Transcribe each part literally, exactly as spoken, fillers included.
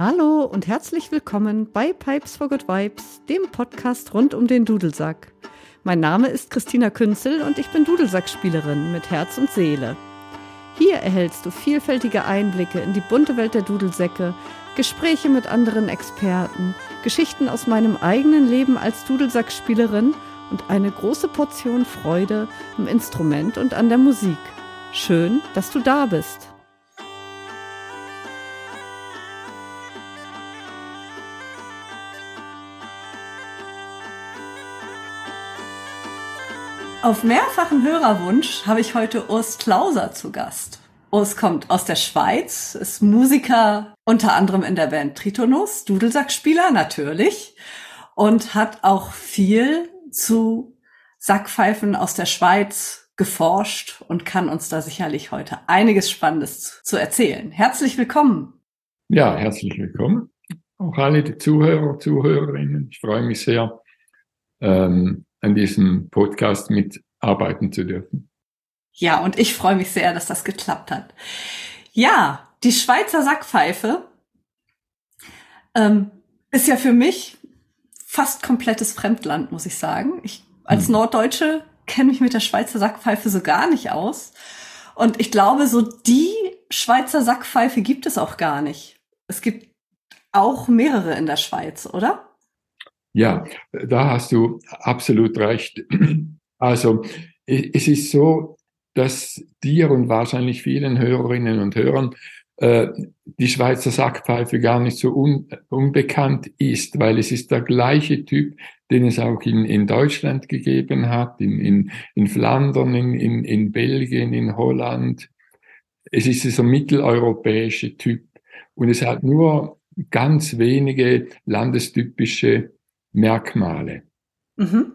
Hallo und herzlich willkommen bei Pipes for Good Vibes, dem Podcast rund um den Dudelsack. Mein Name ist Kristina Künzel und ich bin Dudelsackspielerin mit Herz und Seele. Hier erhältst du vielfältige Einblicke in die bunte Welt der Dudelsäcke, Gespräche mit anderen Experten, Geschichten aus meinem eigenen Leben als Dudelsackspielerin und eine große Portion Freude am Instrument und an der Musik. Schön, dass du da bist. Auf mehrfachen Hörerwunsch habe ich heute Urs Klauser zu Gast. Urs kommt aus der Schweiz, ist Musiker, unter anderem in der Band Tritonus, Dudelsackspieler natürlich und hat auch viel zu Sackpfeifen aus der Schweiz geforscht und kann uns da sicherlich heute einiges Spannendes zu erzählen. Herzlich willkommen. Ja, herzlich willkommen. Auch alle die Zuhörer, Zuhörerinnen. Ich freue mich sehr, ähm, an diesem Podcast mitarbeiten zu dürfen. Ja, und ich freue mich sehr, dass das geklappt hat. Ja, die Schweizer Sackpfeife ähm, ist ja für mich fast komplettes Fremdland, muss ich sagen. Ich als hm. Norddeutsche kenne mich mit der Schweizer Sackpfeife so gar nicht aus. Und ich glaube, so die Schweizer Sackpfeife gibt es auch gar nicht. Es gibt auch mehrere in der Schweiz, oder? Ja, da hast du absolut recht. Also es ist so, dass dir und wahrscheinlich vielen Hörerinnen und Hörern äh, die Schweizer Sackpfeife gar nicht so un- unbekannt ist, weil es ist der gleiche Typ, den es auch in, in Deutschland gegeben hat, in, in, in Flandern, in, in Belgien, in Holland. Es ist dieser mitteleuropäische Typ und es hat nur ganz wenige landestypische Merkmale. Mhm.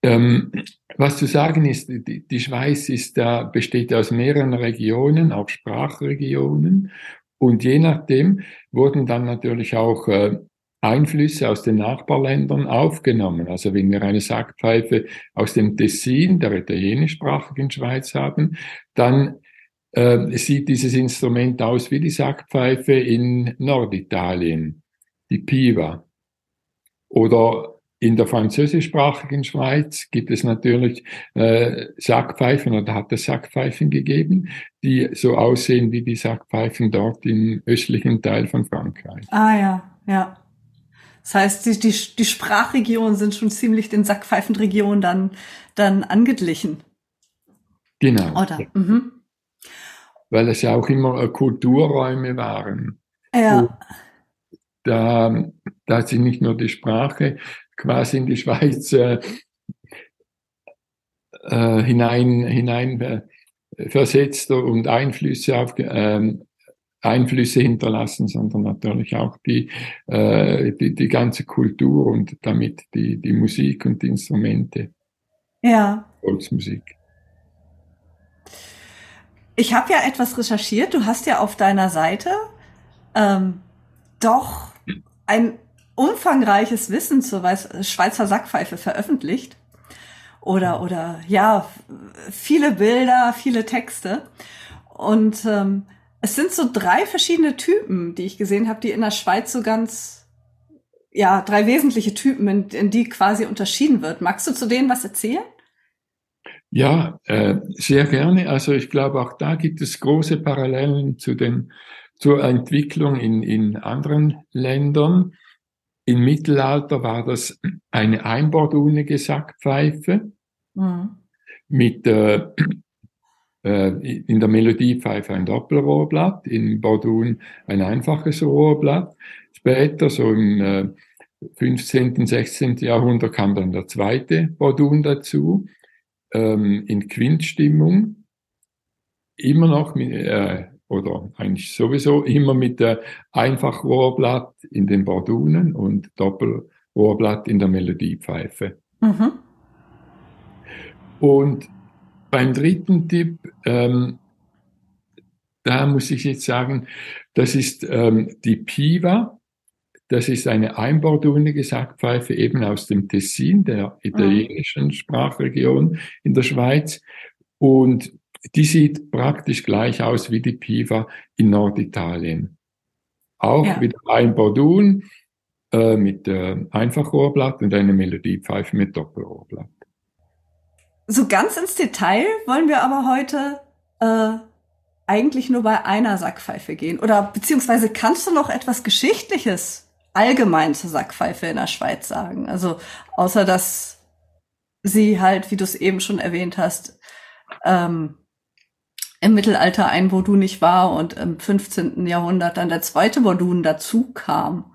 Ähm, was zu sagen ist, die, die Schweiz ist da, besteht aus mehreren Regionen, auch Sprachregionen. Und je nachdem wurden dann natürlich auch äh, Einflüsse aus den Nachbarländern aufgenommen. Also wenn wir eine Sackpfeife aus dem Tessin, der italienischsprachigen Schweiz haben, dann äh, sieht dieses Instrument aus wie die Sackpfeife in Norditalien, die Piva. Oder in der französischsprachigen Schweiz gibt es natürlich äh, Sackpfeifen oder hat es Sackpfeifen gegeben, die so aussehen wie die Sackpfeifen dort im östlichen Teil von Frankreich. Ah ja, ja. Das heißt, die, die, die Sprachregionen sind schon ziemlich den Sackpfeifenregionen dann, dann angeglichen. Genau. Oder? Mhm. Weil es ja auch immer äh, Kulturräume waren. Ja. Und Da, da hat sich nicht nur die Sprache quasi in die Schweiz äh, äh, hinein, hinein äh, versetzt und Einflüsse, auf, äh, Einflüsse hinterlassen, sondern natürlich auch die, äh, die, die ganze Kultur und damit die, die Musik und die Instrumente. Ja. Volksmusik. Ich habe ja etwas recherchiert. Du hast ja auf deiner Seite ähm, doch ein umfangreiches Wissen zur Schweizer Sackpfeife veröffentlicht oder oder ja viele Bilder, viele Texte und ähm, es sind so drei verschiedene Typen, die ich gesehen habe, die in der Schweiz so ganz ja drei wesentliche Typen, in, in die quasi unterschieden wird. Magst du zu denen was erzählen? Ja, äh, sehr gerne. Also ich glaube, auch da gibt es große Parallelen zu den zur Entwicklung in, in anderen Ländern. Im Mittelalter war das eine einbordunige Sackpfeife mhm. mit äh, äh, in der Melodiepfeife ein Doppelrohrblatt, in Bordun ein einfaches Rohrblatt. Später, so im äh, fünfzehnten, sechzehnten Jahrhundert, kam dann der zweite Bordun dazu, ähm, in Quintstimmung, immer noch mit äh, oder eigentlich sowieso immer mit der Einfachrohrblatt in den Bordunen und Doppelrohrblatt in der Melodiepfeife. Mhm. Und beim dritten Tipp, ähm, da muss ich jetzt sagen, das ist ähm, die Piva. Das ist eine einbordunige Sackpfeife eben aus dem Tessin, der italienischen mhm. Sprachregion in der Schweiz. Und die sieht praktisch gleich aus wie die Piva in Norditalien. Auch ja. wieder ein Bordun äh, mit äh, Einfachrohrblatt und eine Melodiepfeife mit Doppelrohrblatt. So ganz ins Detail wollen wir aber heute äh, eigentlich nur bei einer Sackpfeife gehen. Oder beziehungsweise kannst du noch etwas Geschichtliches allgemein zur Sackpfeife in der Schweiz sagen? Also außer, dass sie halt, wie du es eben schon erwähnt hast, ähm, im Mittelalter ein Bordun nicht war und im fünfzehnten. Jahrhundert dann der zweite Bordun dazu kam.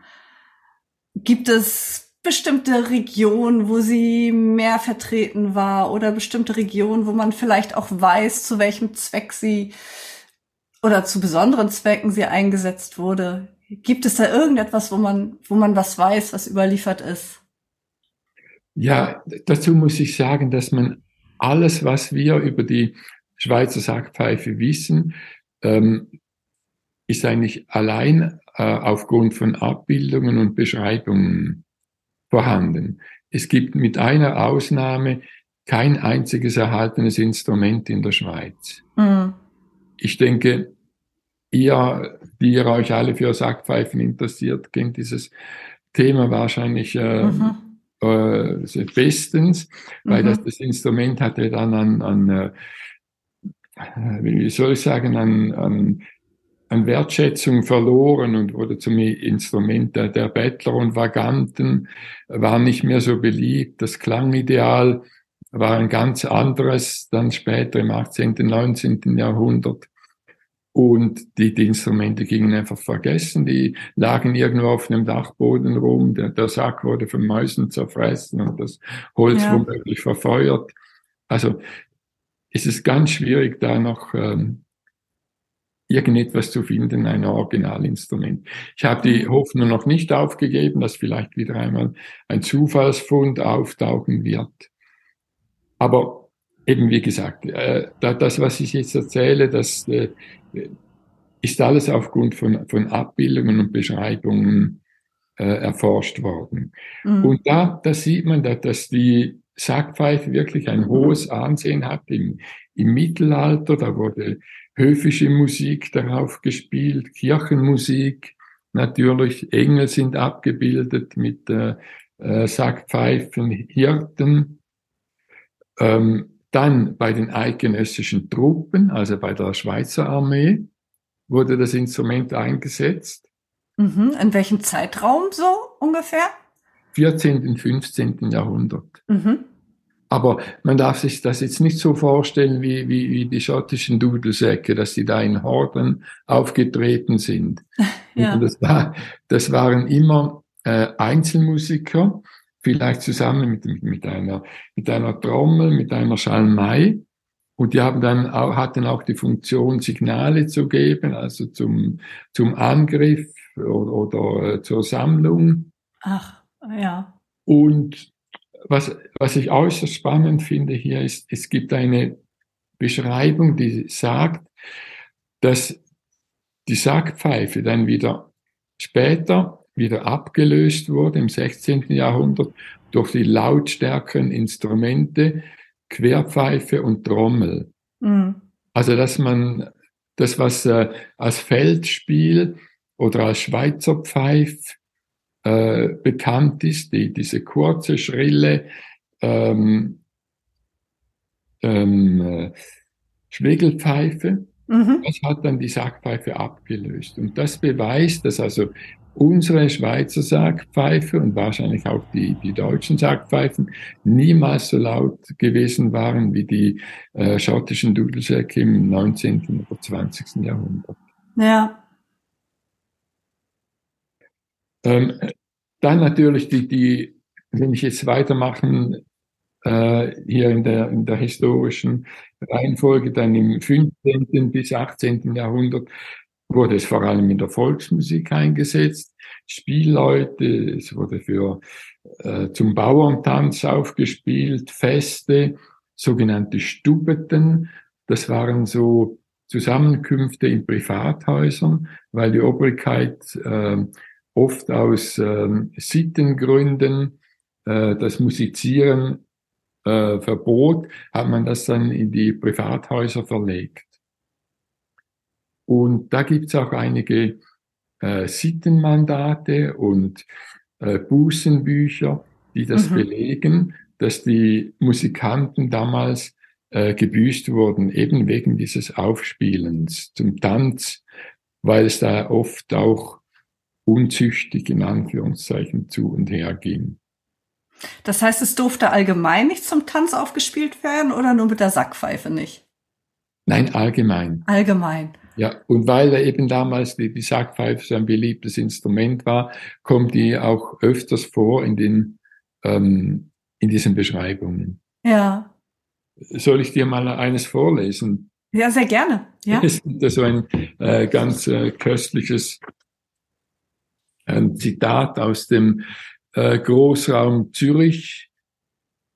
Gibt es bestimmte Regionen, wo sie mehr vertreten war oder bestimmte Regionen, wo man vielleicht auch weiß, zu welchem Zweck sie oder zu besonderen Zwecken sie eingesetzt wurde? Gibt es da irgendetwas, wo man, wo man was weiß, was überliefert ist? Ja, dazu muss ich sagen, dass man alles, was wir über die Schweizer Sackpfeife wissen, ähm, ist eigentlich allein äh, aufgrund von Abbildungen und Beschreibungen vorhanden. Es gibt mit einer Ausnahme kein einziges erhaltenes Instrument in der Schweiz. Mhm. Ich denke, ihr, die ihr euch alle für Sackpfeifen interessiert, kennt dieses Thema wahrscheinlich äh, mhm. äh, bestens, weil mhm. das, das Instrument hat ja dann an, an wie soll ich sagen, an, an, an Wertschätzung verloren und wurde zum Instrument der, der Bettler und Vaganten, war nicht mehr so beliebt. Das Klangideal war ein ganz anderes, dann später im achtzehnten., neunzehnten. Jahrhundert. Und die, die Instrumente gingen einfach vergessen, die lagen irgendwo auf einem Dachboden rum, der, der Sack wurde von Mäusen zerfressen und das Holz ja. womöglich verfeuert. Also es ist ganz schwierig, da noch ähm, irgendetwas zu finden, ein Originalinstrument. Ich habe die Hoffnung noch nicht aufgegeben, dass vielleicht wieder einmal ein Zufallsfund auftauchen wird. Aber eben wie gesagt, äh, das, was ich jetzt erzähle, das äh, ist alles aufgrund von, von Abbildungen und Beschreibungen äh, erforscht worden. Mhm. Und da, da sieht man, dass die Sackpfeife wirklich ein hohes Ansehen hat im, im Mittelalter. Da wurde höfische Musik darauf gespielt, Kirchenmusik natürlich. Engel sind abgebildet mit äh, Sackpfeifen, Hirten. Ähm, dann bei den eidgenössischen Truppen, also bei der Schweizer Armee, wurde das Instrument eingesetzt. Mhm. In welchem Zeitraum so ungefähr? vierzehnten und fünfzehnten. Jahrhundert. Mhm. Aber man darf sich das jetzt nicht so vorstellen wie, wie, wie die schottischen Dudelsäcke, dass die da in Horden aufgetreten sind. Ja. Das, war, das waren immer äh, Einzelmusiker, vielleicht zusammen mit, mit, einer, mit einer Trommel, mit einer Schalmei. Und die haben dann auch, hatten auch die Funktion, Signale zu geben, also zum, zum Angriff oder, oder zur Sammlung. Ach. Ja. Und was, was ich äußerst spannend finde hier ist, es gibt eine Beschreibung, die sagt, dass die Sackpfeife dann wieder später wieder abgelöst wurde im sechzehnten. Jahrhundert durch die lautstärkeren Instrumente, Querpfeife und Trommel. Mhm. Also, dass man das, was äh, als Feldspiel oder als Schweizer Pfeif bekannt ist, die, diese kurze, schrille ähm, ähm, Schwegelpfeife, mhm. das hat dann die Sackpfeife abgelöst. Und das beweist, dass also unsere Schweizer Sackpfeife und wahrscheinlich auch die, die deutschen Sackpfeifen niemals so laut gewesen waren wie die äh, schottischen Dudelsäcke im neunzehnten oder zwanzigsten. Jahrhundert. Ja. Ähm, dann natürlich die, die, wenn ich jetzt weitermachen, äh, hier in der, in der historischen Reihenfolge, dann im fünfzehnten bis achtzehnten. Jahrhundert wurde es vor allem in der Volksmusik eingesetzt. Spielleute, es wurde für, äh, zum Bauerntanz aufgespielt, Feste, sogenannte Stubeten. Das waren so Zusammenkünfte in Privathäusern, weil die Obrigkeit, äh, oft aus äh, Sittengründen äh, das Musizieren äh, verbot, hat man das dann in die Privathäuser verlegt. Und da gibt's auch einige äh, Sittenmandate und äh, Bußenbücher, die das mhm. belegen, dass die Musikanten damals äh, gebüßt wurden, eben wegen dieses Aufspielens zum Tanz, weil es da oft auch unzüchtig in Anführungszeichen zu und her ging. Das heißt, es durfte allgemein nicht zum Tanz aufgespielt werden oder nur mit der Sackpfeife nicht? Nein, allgemein. Allgemein. Ja, und weil eben damals die, die Sackpfeife so ein beliebtes Instrument war, kommt die auch öfters vor in den ähm, in diesen Beschreibungen. Ja. Soll ich dir mal eines vorlesen? Ja, sehr gerne. Ja. Das ist so ein äh, ganz äh, köstliches ein Zitat aus dem äh, Großraum Zürich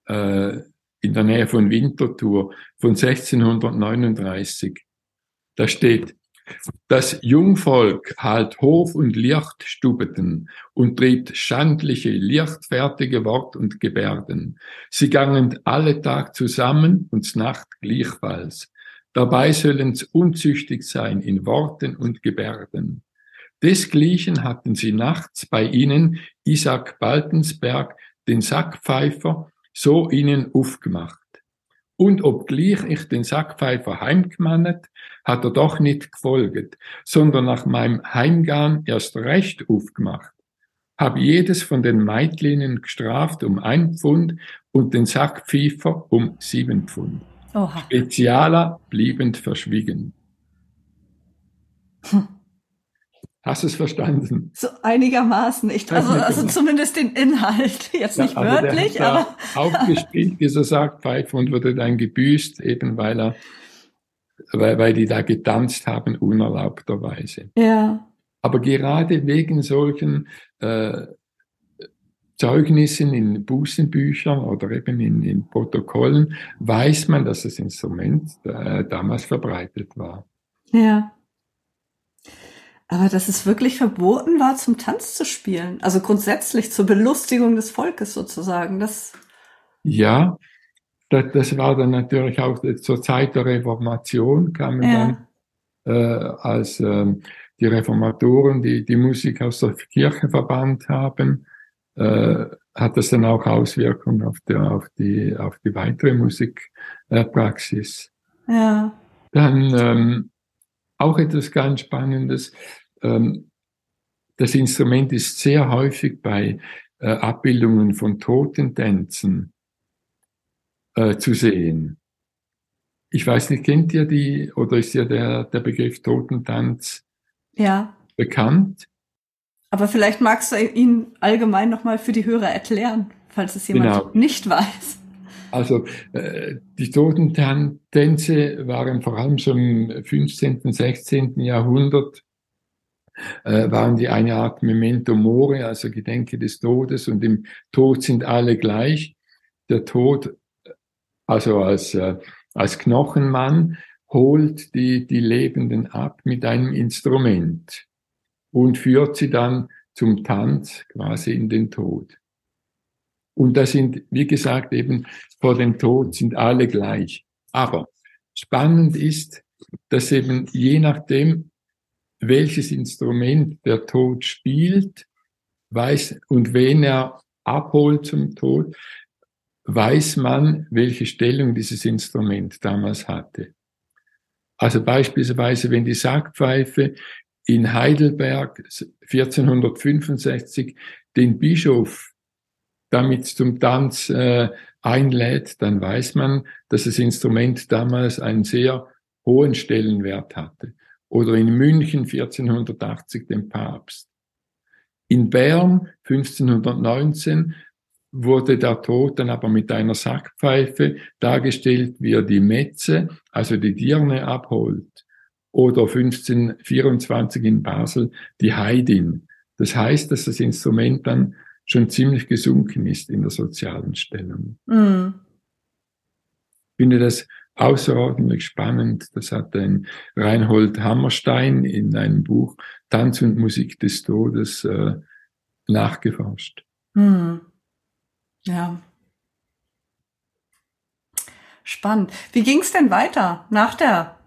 äh, in der Nähe von Winterthur von sechzehnhundertneununddreißig. Da steht: Das Jungvolk halt Hof und Licht stubeten und trieb schandliche, lichtfertige Wort und Gebärden. Sie gangen alle Tag zusammen und Nacht gleichfalls. Dabei sollen's unzüchtig sein in Worten und Gebärden. Desgleichen hatten sie nachts bei ihnen Isaac Baltensberg, den Sackpfeifer, so ihnen aufgemacht. Und obgleich ich den Sackpfeifer heimgemannet, hat er doch nicht gefolget, sondern nach meinem Heimgang erst recht aufgemacht. Hab jedes von den Meitlinnen gestraft um ein Pfund und den Sackpfeifer um sieben Pfund. Oha. Spezialer bliebend verschwiegen. Hm. Hast du es verstanden? So einigermaßen. Ich, also, also zumindest den Inhalt. Jetzt ja, nicht also wörtlich, der hat aber... aufgespielt, dieser Sackpfeife, und wurde dann gebüßt, eben weil er, weil, weil die da getanzt haben, unerlaubterweise. Ja. Aber gerade wegen solchen äh, Zeugnissen in Bußenbüchern oder eben in, in Protokollen weiß man, dass das Instrument äh, damals verbreitet war. Ja. Aber dass es wirklich verboten war, zum Tanz zu spielen. Also grundsätzlich zur Belustigung des Volkes sozusagen. Das ja, das, das war dann natürlich auch zur Zeit der Reformation, kamen ja. dann äh, als äh, die Reformatoren, die die Musik aus der Kirche verbannt haben, äh, hat das dann auch Auswirkungen auf die, auf die, auf die weitere Musikpraxis. Äh, ja. Dann... Ähm, Auch etwas ganz Spannendes. Das Instrument ist sehr häufig bei Abbildungen von Totentänzen zu sehen. Ich weiß nicht, kennt ihr die, oder ist ja der, der Begriff Totentanz ja. bekannt? Aber vielleicht magst du ihn allgemein nochmal für die Hörer erklären, falls es jemand genau. nicht weiß. Also äh, die Totentänze waren vor allem schon im fünfzehnten, sechzehnten Jahrhundert, äh, waren die eine Art Memento Mori, also Gedenke des Todes, und im Tod sind alle gleich. Der Tod, also als, äh, als Knochenmann, holt die, die Lebenden ab mit einem Instrument und führt sie dann zum Tanz quasi in den Tod. Und da sind, wie gesagt, eben vor dem Tod sind alle gleich. Aber spannend ist, dass eben je nachdem, welches Instrument der Tod spielt, weiß, und wen er abholt zum Tod, weiß man, welche Stellung dieses Instrument damals hatte. Also beispielsweise, wenn die Sackpfeife in Heidelberg vierzehnhundertfünfundsechzig den Bischof damit zum Tanz äh, einlädt, dann weiß man, dass das Instrument damals einen sehr hohen Stellenwert hatte. Oder in München vierzehnhundertachtzig den Papst. In Bern fünfzehnhundertneunzehn wurde der Tod dann aber mit einer Sackpfeife dargestellt, wie er die Metze, also die Dirne, abholt. Oder fünfzehnhundertvierundzwanzig in Basel die Heidin. Das heißt, dass das Instrument dann schon ziemlich gesunken ist in der sozialen Stellung. Mm. Ich finde das außerordentlich spannend. Das hat ein Reinhold Hammerstein in einem Buch Tanz und Musik des Todes äh, nachgeforscht. Mm. Ja. Spannend. Wie ging es denn weiter nach der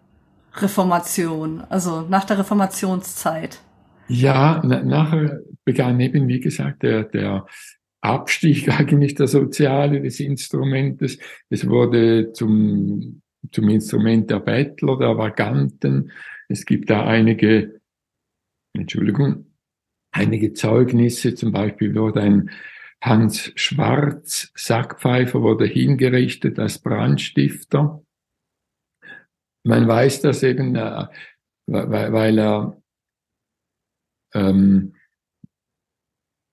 Reformation, also nach der Reformationszeit? Ja, na, nachher begann eben, wie gesagt, der, der Abstieg eigentlich der Soziale des Instrumentes. Es wurde zum, zum Instrument der Bettler, der Vaganten. Es gibt da einige, Entschuldigung, einige Zeugnisse. Zum Beispiel wurde ein Hans Schwarz, Sackpfeifer, wurde hingerichtet als Brandstifter. Man weiß das eben, äh, weil, weil er ähm,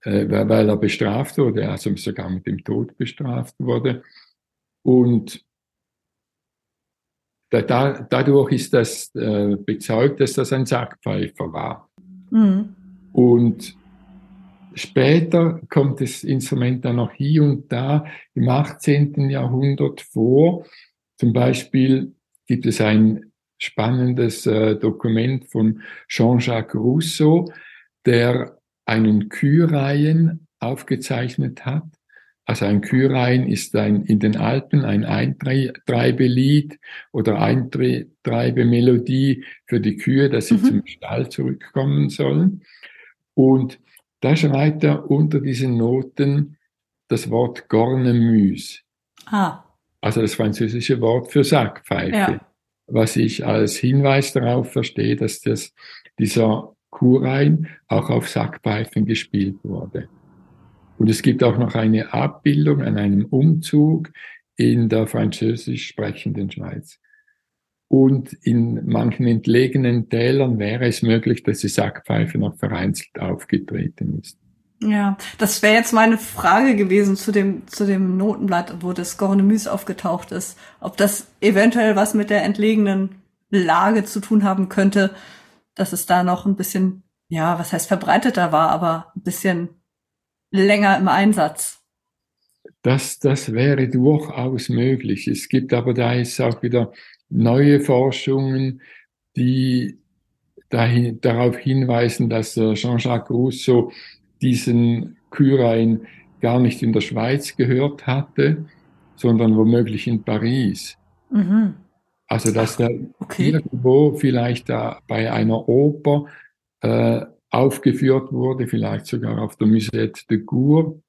weil er bestraft wurde, also sogar mit dem Tod bestraft wurde. Und da, da, dadurch ist das äh, bezeugt, dass das ein Sackpfeifer war. Mhm. Und später kommt das Instrument dann noch hier und da im achtzehnten Jahrhundert vor. Zum Beispiel gibt es ein spannendes äh, Dokument von Jean-Jacques Rousseau, der einen Kühreihen aufgezeichnet hat. Also ein Kühreihen ist ein, in den Alpen ein Eintreibelied oder Eintreibemelodie für die Kühe, dass sie mhm. zum Stall zurückkommen sollen. Und da schreibt er unter diesen Noten das Wort Cornemuse. Ah. Also das französische Wort für Sackpfeife. Ja. Was ich als Hinweis darauf verstehe, dass das, dieser Kuhrein auch auf Sackpfeifen gespielt wurde. Und es gibt auch noch eine Abbildung an einem Umzug in der französisch sprechenden Schweiz. Und in manchen entlegenen Tälern wäre es möglich, dass die Sackpfeife noch vereinzelt aufgetreten ist. Ja, das wäre jetzt meine Frage gewesen zu dem, zu dem Notenblatt, wo das Cornemuse aufgetaucht ist. Ob das eventuell was mit der entlegenen Lage zu tun haben könnte, dass es da noch ein bisschen, ja, was heißt verbreiteter war, aber ein bisschen länger im Einsatz. Das, das wäre durchaus möglich. Es gibt aber da jetzt auch wieder neue Forschungen, die dahin, darauf hinweisen, dass Jean-Jacques Rousseau diesen Kührein gar nicht in der Schweiz gehört hatte, sondern womöglich in Paris. Mhm. Also dass da okay. irgendwo vielleicht da bei einer Oper äh, aufgeführt wurde, vielleicht sogar auf der Musette de Cour.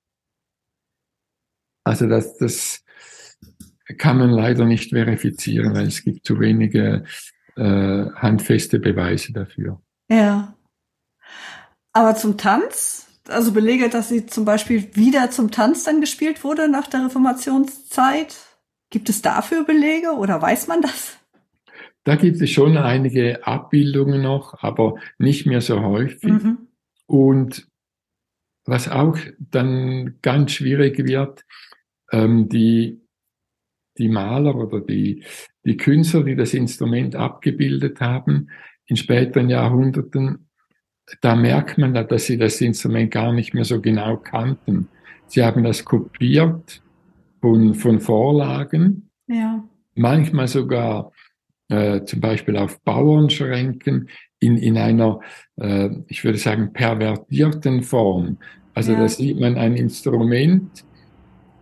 Also das, das kann man leider nicht verifizieren, weil es gibt zu wenige äh, handfeste Beweise dafür. Ja, aber zum Tanz, also Belege, dass sie zum Beispiel wieder zum Tanz dann gespielt wurde nach der Reformationszeit? Gibt es dafür Belege oder weiß man das? Da gibt es schon einige Abbildungen noch, aber nicht mehr so häufig. Mhm. Und was auch dann ganz schwierig wird, ähm, die, die Maler oder die, die Künstler, die das Instrument abgebildet haben in späteren Jahrhunderten, da merkt man, dass sie das Instrument gar nicht mehr so genau kannten. Sie haben das kopiert von, von Vorlagen, ja. manchmal sogar äh, zum Beispiel auf Bauernschränken in, in einer, äh, ich würde sagen, pervertierten Form. Also ja. da sieht man ein Instrument,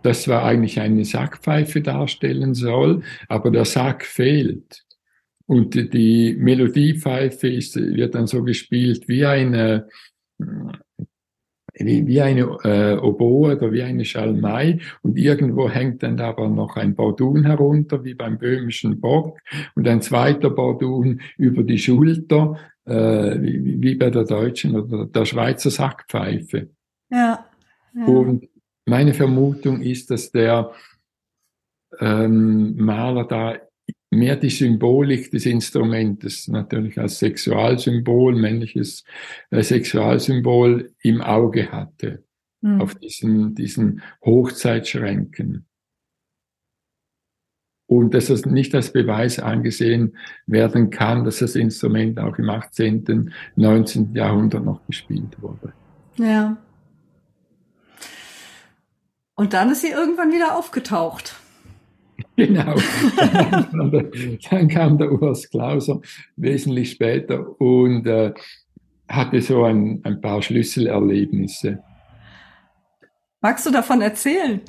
das zwar eigentlich eine Sackpfeife darstellen soll, aber der Sack fehlt. Und die Melodiepfeife ist, wird dann so gespielt wie eine, wie, wie eine äh, Oboe oder wie eine Schalmei. Und irgendwo hängt dann aber noch ein Bordun herunter, wie beim böhmischen Bock. Und ein zweiter Bordun über die Schulter, äh, wie, wie bei der deutschen oder der Schweizer Sackpfeife. Ja. ja. Und meine Vermutung ist, dass der ähm, Maler da mehr die Symbolik des Instrumentes, natürlich als Sexualsymbol, männliches äh, Sexualsymbol im Auge hatte, mhm. auf diesen, diesen Hochzeitsschränken. Und dass das nicht als Beweis angesehen werden kann, dass das Instrument auch im achtzehnten, neunzehnten Jahrhundert noch gespielt wurde. Ja. Und dann ist sie irgendwann wieder aufgetaucht. Genau, dann kam, der, dann kam der Urs Klauser wesentlich später und äh, hatte so ein, ein paar Schlüsselerlebnisse. Magst du davon erzählen?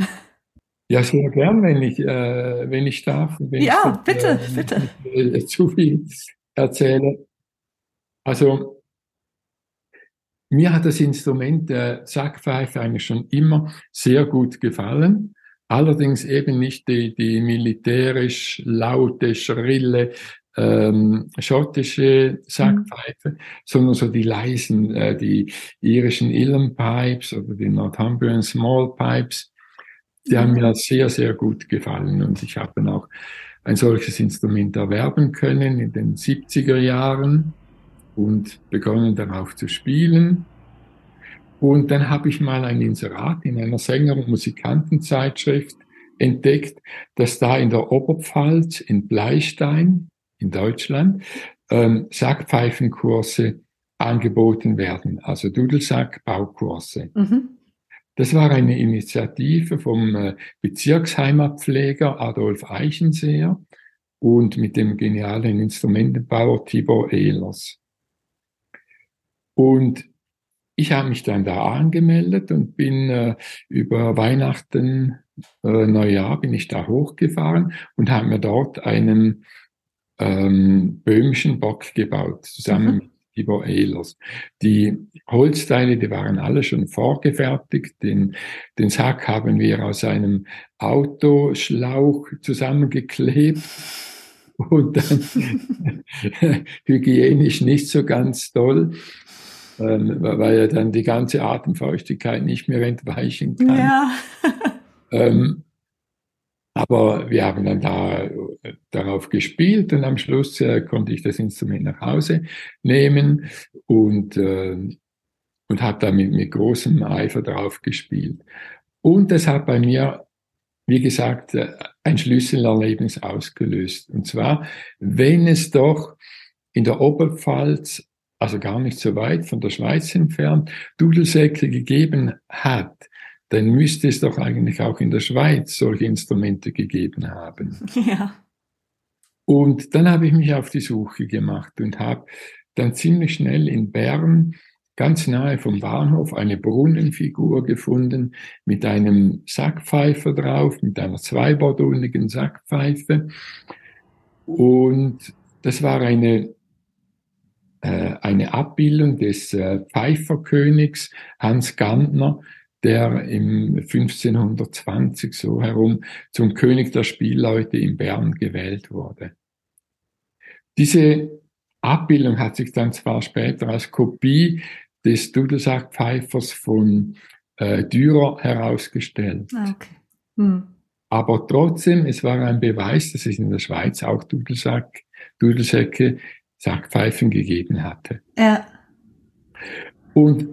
Ja, sehr gern, wenn ich, äh, wenn ich darf. Wenn ja, ich das, bitte, äh, bitte. Zu viel erzähle. Also Mir hat das Instrument der Sackpfeife eigentlich schon immer sehr gut gefallen. Allerdings eben nicht die, die militärisch laute, schrille, ähm, schottische Sackpfeife, mhm. sondern so die leisen, äh, die irischen Uilleann Pipes oder die Northumbrian Smallpipes. Die haben mir sehr, sehr gut gefallen und ich habe dann auch ein solches Instrument erwerben können in den siebziger Jahren und begonnen darauf zu spielen. Und dann habe ich mal ein Inserat in einer Sänger- und Musikantenzeitschrift entdeckt, dass da in der Oberpfalz, in Bleistein, in Deutschland, ähm, Sackpfeifenkurse angeboten werden, also Dudelsack-Baukurse. Mhm. Das war eine Initiative vom Bezirksheimatpfleger Adolf Eichenseer und mit dem genialen Instrumentenbauer Tibor Ehlers. Und ich habe mich dann da angemeldet und bin äh, über Weihnachten, äh, Neujahr bin ich da hochgefahren und habe mir dort einen ähm, böhmischen Bock gebaut, zusammen mit Tibor Ehlers. Die Holzteile, die waren alle schon vorgefertigt. Den, den Sack haben wir aus einem Autoschlauch zusammengeklebt und dann hygienisch nicht so ganz toll, ähm, weil er dann die ganze Atemfeuchtigkeit nicht mehr entweichen kann. Ja. ähm, aber wir haben dann da darauf gespielt und am Schluss äh, konnte ich das Instrument nach Hause nehmen und, äh, und habe damit mit großem Eifer drauf gespielt. Und das hat bei mir, wie gesagt, ein Schlüsselerlebnis ausgelöst. Und zwar, wenn es doch in der Oberpfalz, also gar nicht so weit von der Schweiz entfernt, Dudelsäcke gegeben hat, dann müsste es doch eigentlich auch in der Schweiz solche Instrumente gegeben haben. Ja. Und dann habe ich mich auf die Suche gemacht und habe dann ziemlich schnell in Bern, ganz nahe vom Bahnhof, eine Brunnenfigur gefunden mit einem Sackpfeifer drauf, mit einer zweibordonigen Sackpfeife. Und das war eine, äh, eine Abbildung des äh, Pfeiferkönigs Hans Gantner, der im fünfzehnhundertzwanzig so herum zum König der Spielleute in Bern gewählt wurde. Diese Abbildung hat sich dann zwar später als Kopie des Dudelsackpfeifers von äh, Dürer herausgestellt. Okay. Hm. Aber trotzdem, es war ein Beweis, dass es in der Schweiz auch Dudelsack, Dudelsäcke, Sackpfeifen gegeben hatte. Ja. Und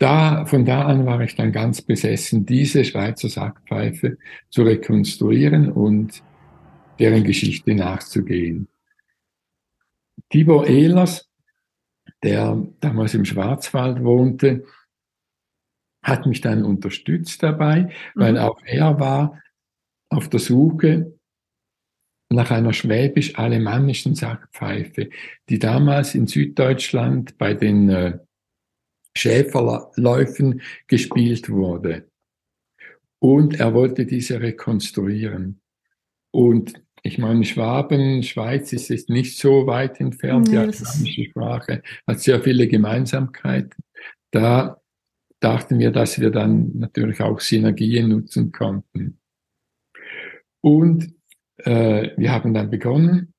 Da, von da an war ich dann ganz besessen, diese Schweizer Sackpfeife zu rekonstruieren und deren Geschichte nachzugehen. Tibor Ehlers, der damals im Schwarzwald wohnte, hat mich dann unterstützt dabei, weil auch er war auf der Suche nach einer schwäbisch-alemannischen Sackpfeife, die damals in Süddeutschland bei den äh, Schäferläufen gespielt wurde. Und er wollte diese rekonstruieren. Und ich meine, Schwaben, Schweiz ist jetzt nicht so weit entfernt. Nee, die alemanische Sprache hat sehr viele Gemeinsamkeiten. Da dachten wir, dass wir dann natürlich auch Synergien nutzen konnten. Und äh, wir haben dann begonnen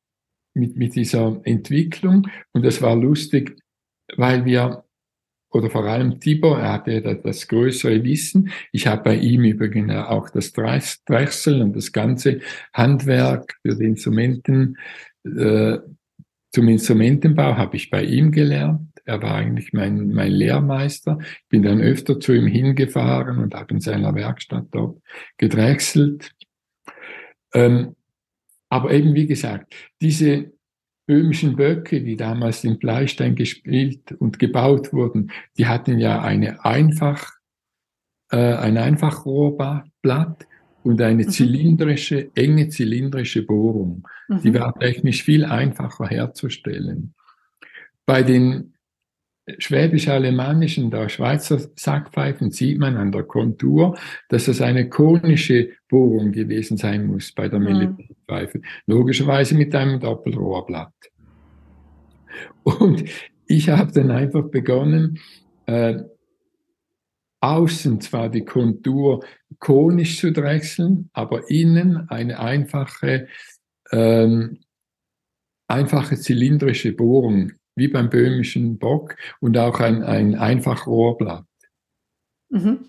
mit, mit dieser Entwicklung. Und das war lustig, weil wir oder vor allem Tibor, er hatte das größere Wissen. Ich habe bei ihm übrigens auch das Drechseln und das ganze Handwerk für die Instrumenten, äh, zum Instrumentenbau habe ich bei ihm gelernt. Er war eigentlich mein, mein Lehrmeister. Ich bin dann öfter zu ihm hingefahren und habe in seiner Werkstatt dort gedrechselt. Ähm, aber eben, wie gesagt, diese böhmischen Böcke, die damals in Bleistein gespielt und gebaut wurden, die hatten ja eine einfach, äh, ein Einfachrohrblatt und eine mhm. zylindrische, enge zylindrische Bohrung. Mhm. Die war technisch viel einfacher herzustellen. Bei den schwäbisch-alemannischen, der Schweizer Sackpfeifen sieht man an der Kontur, dass das eine konische Bohrung gewesen sein muss bei der Militärpfeife. Logischerweise mit einem Doppelrohrblatt. Und ich habe dann einfach begonnen, äh, außen zwar die Kontur konisch zu drechseln, aber innen eine einfache, ähm, einfache zylindrische Bohrung, wie beim böhmischen Bock, und auch ein, ein einfaches Rohrblatt. Mhm.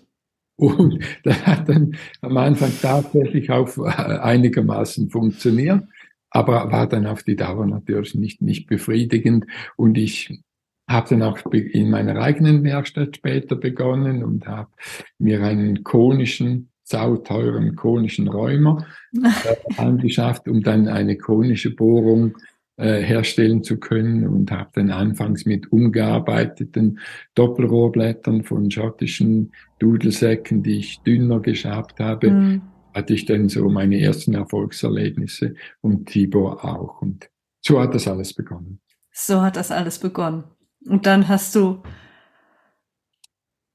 Und das hat dann am Anfang tatsächlich auch einigermaßen funktioniert, aber war dann auf die Dauer natürlich nicht, nicht befriedigend. Und ich habe dann auch in meiner eigenen Werkstatt später begonnen und habe mir einen konischen, sauteuren konischen Räumer äh, angeschafft, um dann eine konische Bohrung äh, herstellen zu können, und habe dann anfangs mit umgearbeiteten Doppelrohrblättern von schottischen Dudelsäcken, die ich dünner geschabt habe, mhm. hatte ich dann so meine ersten Erfolgserlebnisse, und Tibor auch. Und so hat das alles begonnen. So hat das alles begonnen. Und dann hast du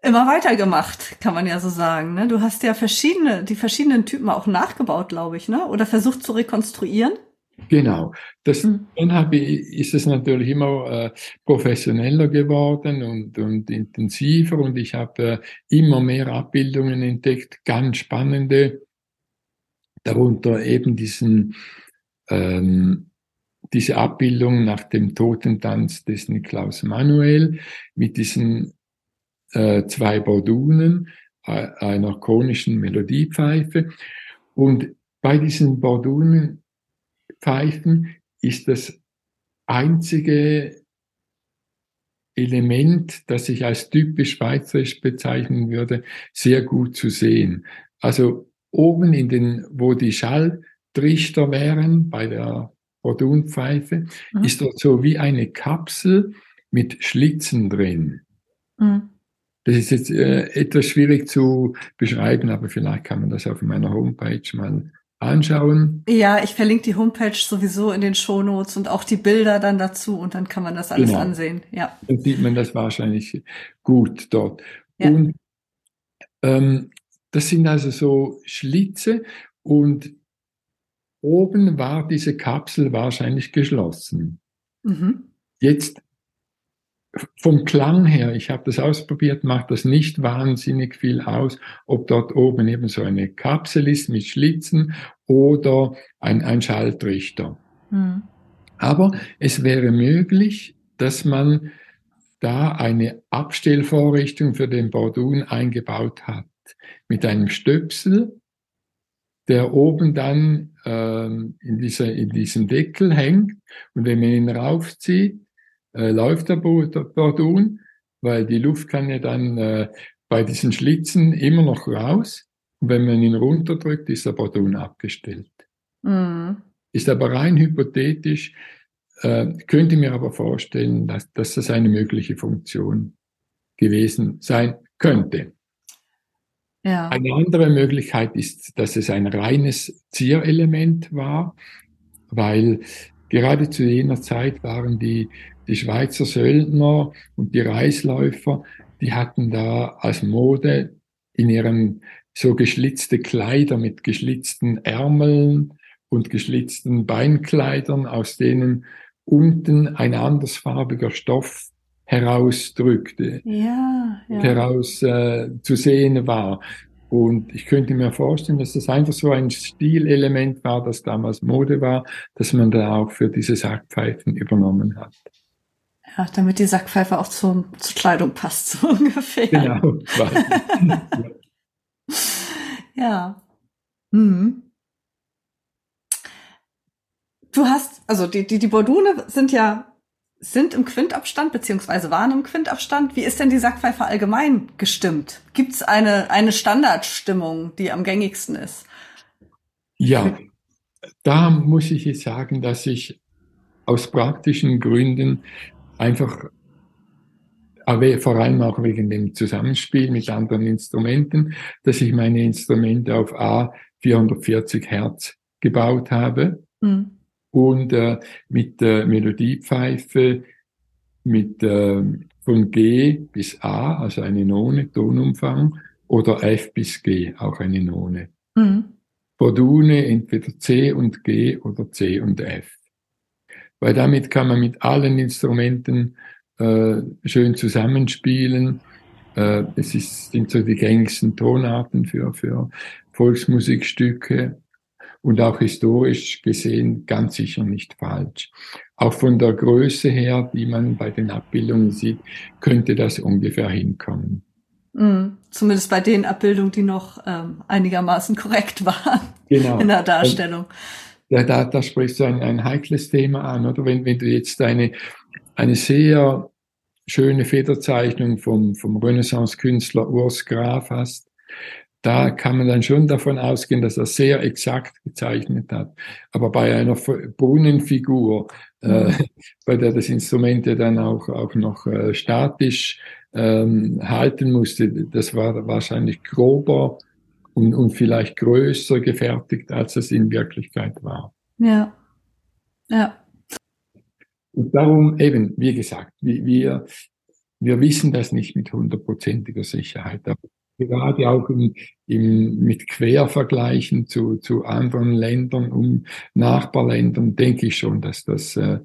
immer weitergemacht, kann man ja so sagen, ne? Du hast ja verschiedene, die verschiedenen Typen auch nachgebaut, glaube ich, ne? Oder versucht zu rekonstruieren. Genau. Das, mhm. Dann habe ich, ist es natürlich immer äh, professioneller geworden und, und intensiver, und ich habe äh, immer mehr Abbildungen entdeckt, ganz spannende, darunter eben diesen ähm, diese Abbildung nach dem Totentanz des Niklaus Manuel mit diesen äh, zwei Bordunen, äh, einer konischen Melodiepfeife. Und bei diesen Bordunenpfeifen ist das einzige Element, das ich als typisch schweizerisch bezeichnen würde, sehr gut zu sehen. Also oben in den, wo die Schalltrichter wären, bei der Bordunpfeife, mhm. ist dort so wie eine Kapsel mit Schlitzen drin. Mhm. Das ist jetzt äh, etwas schwierig zu beschreiben, aber vielleicht kann man das auf meiner Homepage mal anschauen. Ja, ich verlinke die Homepage sowieso in den Shownotes und auch die Bilder dann dazu, und dann kann man das alles genau. ansehen. Ja. Dann sieht man das wahrscheinlich gut dort. Ja. Und ähm, das sind also so Schlitze, und oben war diese Kapsel wahrscheinlich geschlossen. Mhm. Jetzt vom Klang her, ich habe das ausprobiert, macht das nicht wahnsinnig viel aus, ob dort oben eben so eine Kapsel ist mit Schlitzen oder ein, ein Schalltrichter. Mhm. Aber es wäre möglich, dass man da eine Abstellvorrichtung für den Bordun eingebaut hat, mit einem Stöpsel, der oben dann ähm, in, dieser, in diesem Deckel hängt. Und wenn man ihn raufzieht, äh, läuft der Bordun, weil die Luft kann ja dann äh, bei diesen Schlitzen immer noch raus. Und wenn man ihn runterdrückt, ist der Bordun abgestellt. Mhm. Ist aber rein hypothetisch. Äh, könnte mir aber vorstellen, dass, dass das eine mögliche Funktion gewesen sein könnte. Ja. Eine andere Möglichkeit ist, dass es ein reines Zierelement war, weil gerade zu jener Zeit waren die, die Schweizer Söldner und die Reisläufer, die hatten da als Mode in ihren so geschlitzte Kleider mit geschlitzten Ärmeln und geschlitzten Beinkleidern, aus denen unten ein andersfarbiger Stoff herausdrückte, ja, ja. heraus äh, zu sehen war. Und ich könnte mir vorstellen, dass das einfach so ein Stilelement war, das damals Mode war, dass man da auch für diese Sackpfeifen übernommen hat. Ja, damit die Sackpfeife auch zum, zur Kleidung passt, so ungefähr. Genau. ja. Mhm. Du hast, also die, die, die Bordune sind ja sind im Quintabstand, beziehungsweise waren im Quintabstand. Wie ist denn die Sackpfeife allgemein gestimmt? Gibt es eine, eine Standardstimmung, die am gängigsten ist? Ja, da muss ich jetzt sagen, dass ich aus praktischen Gründen einfach, aber vor allem auch wegen dem Zusammenspiel mit anderen Instrumenten, dass ich meine Instrumente auf A vierhundertvierzig Hertz gebaut habe. Mhm. Und äh, mit der äh, Melodiepfeife mit, äh, von G bis A, also eine None, Tonumfang, oder F bis G, auch eine None. Mhm. Bordune entweder C und G oder C und F. Weil damit kann man mit allen Instrumenten äh, schön zusammenspielen Äh, das ist, sind so die gängigsten Tonarten für, für Volksmusikstücke und auch historisch gesehen ganz sicher nicht falsch. Auch von der Größe her, die man bei den Abbildungen sieht, könnte das ungefähr hinkommen. Mm, zumindest bei den Abbildungen, die noch ähm, einigermaßen korrekt waren, genau, in der Darstellung. Ja, da, da sprichst du ein, ein heikles Thema an, oder? Wenn, wenn du jetzt eine, eine sehr schöne Federzeichnung vom, vom Renaissance-Künstler Urs Graf hast, da kann man dann schon davon ausgehen, dass er sehr exakt gezeichnet hat. Aber bei einer Brunnenfigur, äh, bei der das Instrument ja dann auch, auch noch äh, statisch ähm, halten musste, das war wahrscheinlich grober und, und vielleicht größer gefertigt, als es in Wirklichkeit war. Ja, ja. Und darum eben, wie gesagt, wir, wir wissen das nicht mit hundertprozentiger Sicherheit. Aber gerade auch im, im, mit Quervergleichen zu, zu anderen Ländern, um Nachbarländern, denke ich schon, dass das äh,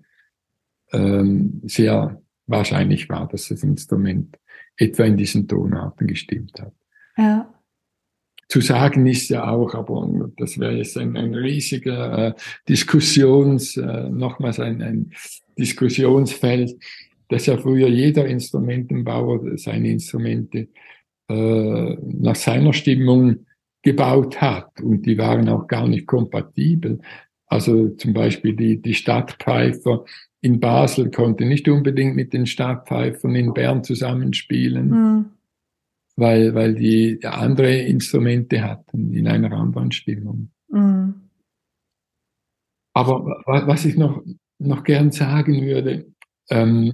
ähm, sehr wahrscheinlich war, dass das Instrument etwa in diesen Tonarten gestimmt hat. Ja. Zu sagen ist ja auch, aber das wäre jetzt ein, ein riesiger äh, Diskussions, äh, nochmals ein, ein Diskussionsfeld, dass ja früher jeder Instrumentenbauer seine Instrumente nach seiner Stimmung gebaut hat und die waren auch gar nicht kompatibel. Also zum Beispiel die, die Stadtpfeifer in Basel konnten nicht unbedingt mit den Stadtpfeifern in Bern zusammenspielen, mhm. weil, weil die andere Instrumente hatten in einer anderen Stimmung. Mhm. Aber was ich noch, noch gern sagen würde, ähm,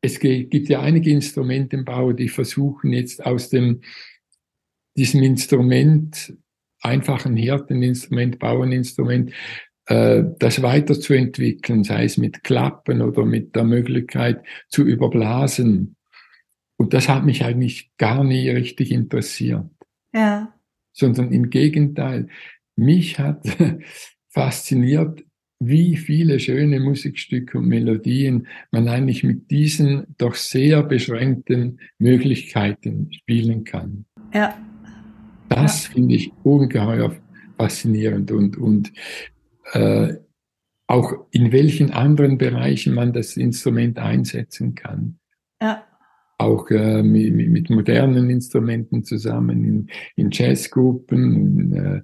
es gibt ja einige Instrumentenbauer, die versuchen jetzt aus dem, diesem Instrument, einfachen Hirteninstrument, Bauerninstrument, äh, das weiterzuentwickeln, sei es mit Klappen oder mit der Möglichkeit zu überblasen. Und das hat mich eigentlich gar nie richtig interessiert. Ja. Sondern im Gegenteil, mich hat fasziniert, wie viele schöne Musikstücke und Melodien man eigentlich mit diesen doch sehr beschränkten Möglichkeiten spielen kann. Ja. Das ja. finde ich ungeheuer faszinierend und, und äh, auch in welchen anderen Bereichen man das Instrument einsetzen kann. Ja. Auch äh, mit, mit modernen Instrumenten zusammen, in, in Jazzgruppen, in, äh,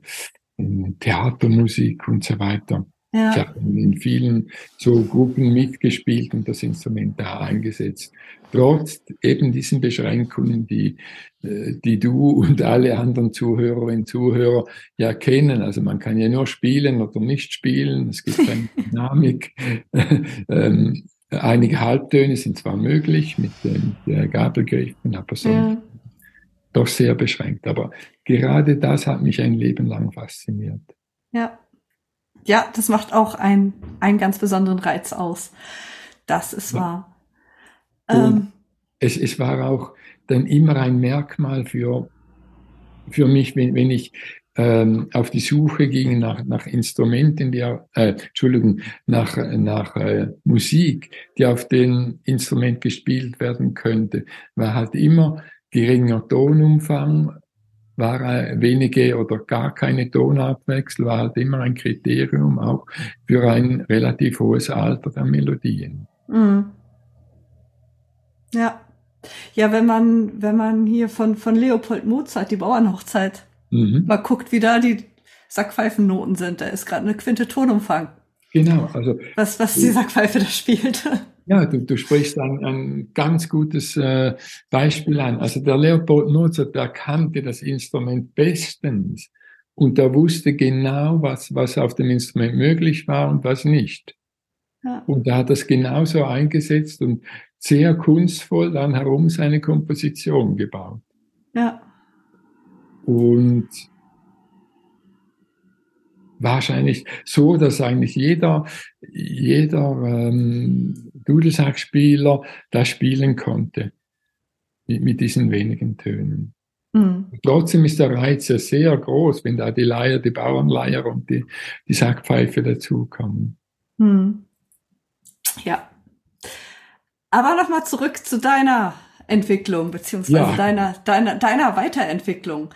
in Theatermusik und so weiter. Ja. Ich habe in vielen so Gruppen mitgespielt und das Instrument da eingesetzt. Trotz eben diesen Beschränkungen, die, die du und alle anderen Zuhörerinnen und Zuhörer ja kennen. Also man kann ja nur spielen oder nicht spielen. Es gibt keine Dynamik. ähm, einige Halbtöne sind zwar möglich mit den Gabelgriffen, aber sonst ja. doch sehr beschränkt. Aber gerade das hat mich ein Leben lang fasziniert. Ja. Ja, das macht auch einen, einen ganz besonderen Reiz aus. Das ist wahr. Ähm, es, es war auch dann immer ein Merkmal für, für mich, wenn, wenn ich ähm, auf die Suche ging nach, nach Instrumenten, die, äh, Entschuldigung, nach, nach äh, Musik, die auf dem Instrument gespielt werden könnte, war halt immer geringer Tonumfang, war wenige oder gar keine Tonartwechsel, war halt immer ein Kriterium auch für ein relativ hohes Alter der Melodien. Mhm. Ja. Ja, wenn man, wenn man hier von, von Leopold Mozart, die Bauernhochzeit, mhm. mal guckt, wie da die Sackpfeifennoten sind, da ist gerade eine Quinte Tonumfang. Genau, also. Was, was die Sackpfeife da spielt. Ja, du, du sprichst ein, ein ganz gutes äh, Beispiel an. Also der Leopold Mozart, der kannte das Instrument bestens und der wusste genau, was, was auf dem Instrument möglich war und was nicht. Ja. Und er hat das genauso eingesetzt und sehr kunstvoll dann herum seine Komposition gebaut. Ja. Und wahrscheinlich so, dass eigentlich jeder, jeder ähm, Dudelsackspieler da spielen konnte mit, mit diesen wenigen Tönen. Mhm. Trotzdem ist der Reiz ja sehr groß, wenn da die Leier, die Bauernleier und die, die Sackpfeife dazukommen. Mhm. Ja. Aber nochmal zurück zu deiner Entwicklung, beziehungsweise ja. deiner, deiner, deiner Weiterentwicklung.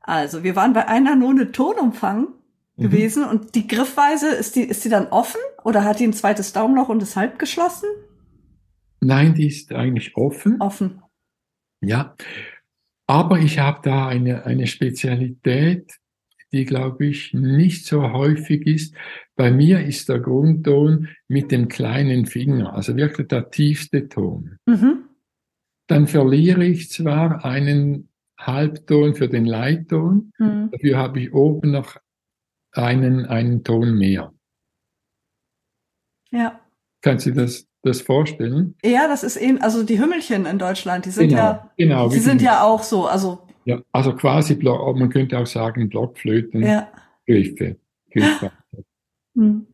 Also, wir waren bei einer None Tonumfang mhm. gewesen und die Griffweise, ist die, ist die dann offen oder hat die ein zweites Daumenloch und ist halb geschlossen? Nein, die ist eigentlich offen. Offen. Ja. Aber ich habe da eine, eine Spezialität, die, glaube ich, nicht so häufig ist. Bei mir ist der Grundton mit dem kleinen Finger, also wirklich der tiefste Ton. Mhm. Dann verliere ich zwar einen Halbton für den Leitton, mhm. dafür habe ich oben noch einen, einen Ton mehr. Ja. Kannst du das, das vorstellen? Ja, das ist eben, also die Hümmelchen in Deutschland, die sind genau, ja, genau, die sind ja auch so, also. Ja, also quasi, man könnte auch sagen, Blockflöten, ja. Griffe. Griffe. Hm.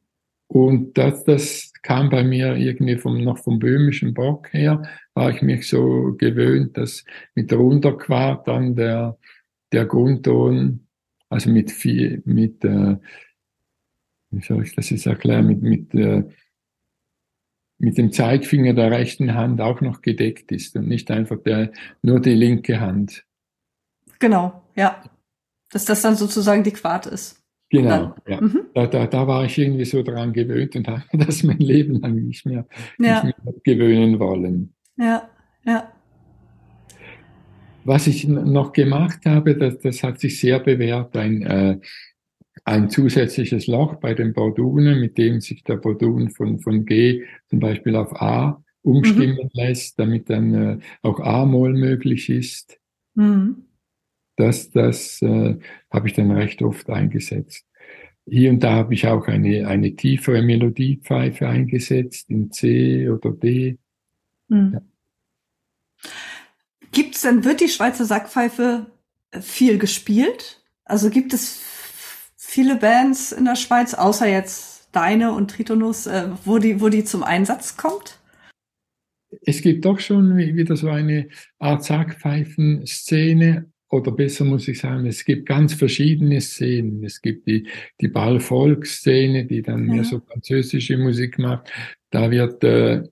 Und das, das kam bei mir irgendwie vom, noch vom böhmischen Bock her, war ich mich so gewöhnt, dass mit Runterquart dann der, der Grundton, also mit viel, mit, äh, wie soll ich das jetzt erklären, mit, mit, äh, mit dem Zeigfinger der rechten Hand auch noch gedeckt ist und nicht einfach der, nur die linke Hand. Genau, ja. Dass das dann sozusagen die Quart ist. Genau, dann, ja. Mhm. Da, da, da war ich irgendwie so dran gewöhnt und habe das mein Leben lang nicht mehr, ja. nicht mehr gewöhnen wollen. Ja, ja. Was ich noch gemacht habe, das, das hat sich sehr bewährt, ein, äh, ein zusätzliches Loch bei den Bordunen, mit dem sich der Bordun von, von G zum Beispiel auf A umstimmen mhm. lässt, damit dann äh, auch A-Moll möglich ist. Mhm. Das, das äh, habe ich dann recht oft eingesetzt. Hier und da habe ich auch eine, eine tiefere Melodiepfeife eingesetzt, in C oder D. Hm. Ja. Gibt's denn, wird die Schweizer Sackpfeife viel gespielt? Also gibt es viele Bands in der Schweiz, außer jetzt deine und Tritonus, äh, wo die, wo die zum Einsatz kommt? Es gibt doch schon wieder so eine Art Sackpfeifen-Szene. Oder besser muss ich sagen, es gibt ganz verschiedene Szenen. Es gibt die, die Ballvolkszene, die dann ja. mehr so französische Musik macht. Da wird äh,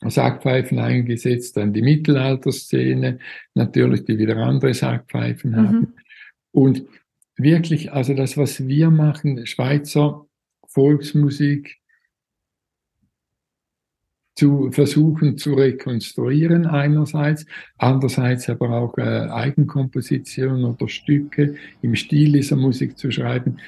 Sackpfeifen eingesetzt, dann die Mittelalterszene, natürlich die wieder andere Sackpfeifen mhm. haben. Und wirklich, also das, was wir machen, Schweizer Volksmusik zu versuchen zu rekonstruieren einerseits, andererseits aber auch äh, Eigenkompositionen oder Stücke im Stil dieser Musik zu schreiben.